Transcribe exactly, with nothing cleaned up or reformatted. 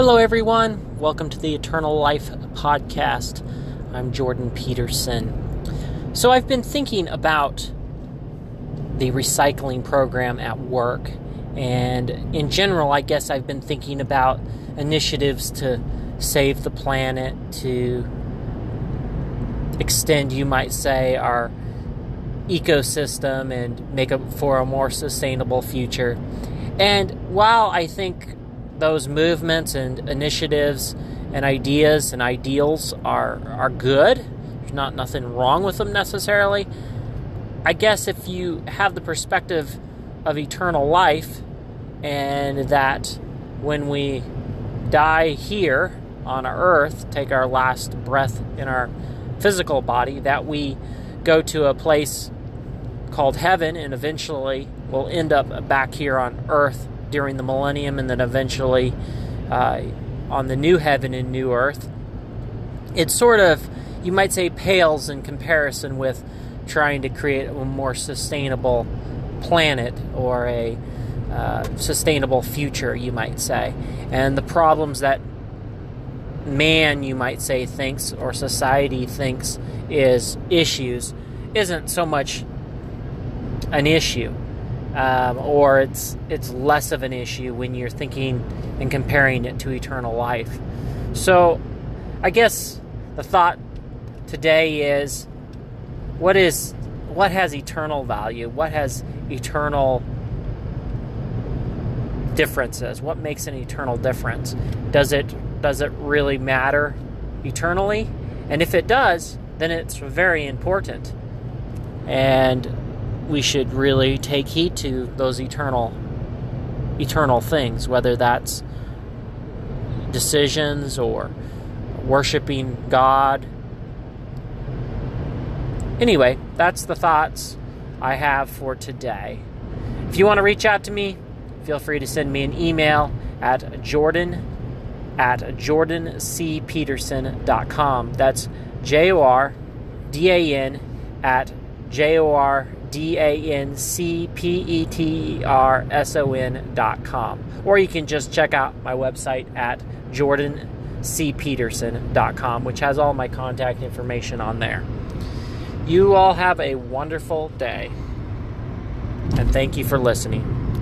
Hello everyone, welcome to the Eternal Life Podcast. I'm Jordan Peterson. So I've been thinking about the recycling program at work, and in general I guess I've been thinking about initiatives to save the planet, to extend, you might say, our ecosystem and make up for a more sustainable future. And while I think those movements and initiatives and ideas and ideals are are good, there's not nothing wrong with them necessarily, I guess if you have the perspective of eternal life and that when we die here on earth, take our last breath in our physical body, that we go to a place called heaven and eventually we'll end up back here on earth during the millennium, and then eventually uh, on the new heaven and new earth. It sort of, you might say, pales in comparison with trying to create a more sustainable planet or a uh, sustainable future, you might say. And the problems that man, you might say, thinks, or society thinks is issues, isn't so much an issue. Um, or it's it's less of an issue when you're thinking and comparing it to eternal life. So I guess the thought today is, what is what has eternal value? What has eternal differences? What makes an eternal difference? Does it does it really matter eternally? And if it does, then it's very important. And we should really take heed to those eternal eternal things, whether that's decisions or worshiping God. Anyway, that's the thoughts I have for today. If you want to reach out to me, feel free to send me an email at jordan at jordan c peterson dot com. That's J O R D A N at J O R D A N D A N C P E T E R S O N dot com. Or you can just check out my website at jordan c peterson dot com, which has all my contact information on there. You all have a wonderful day, and thank you for listening.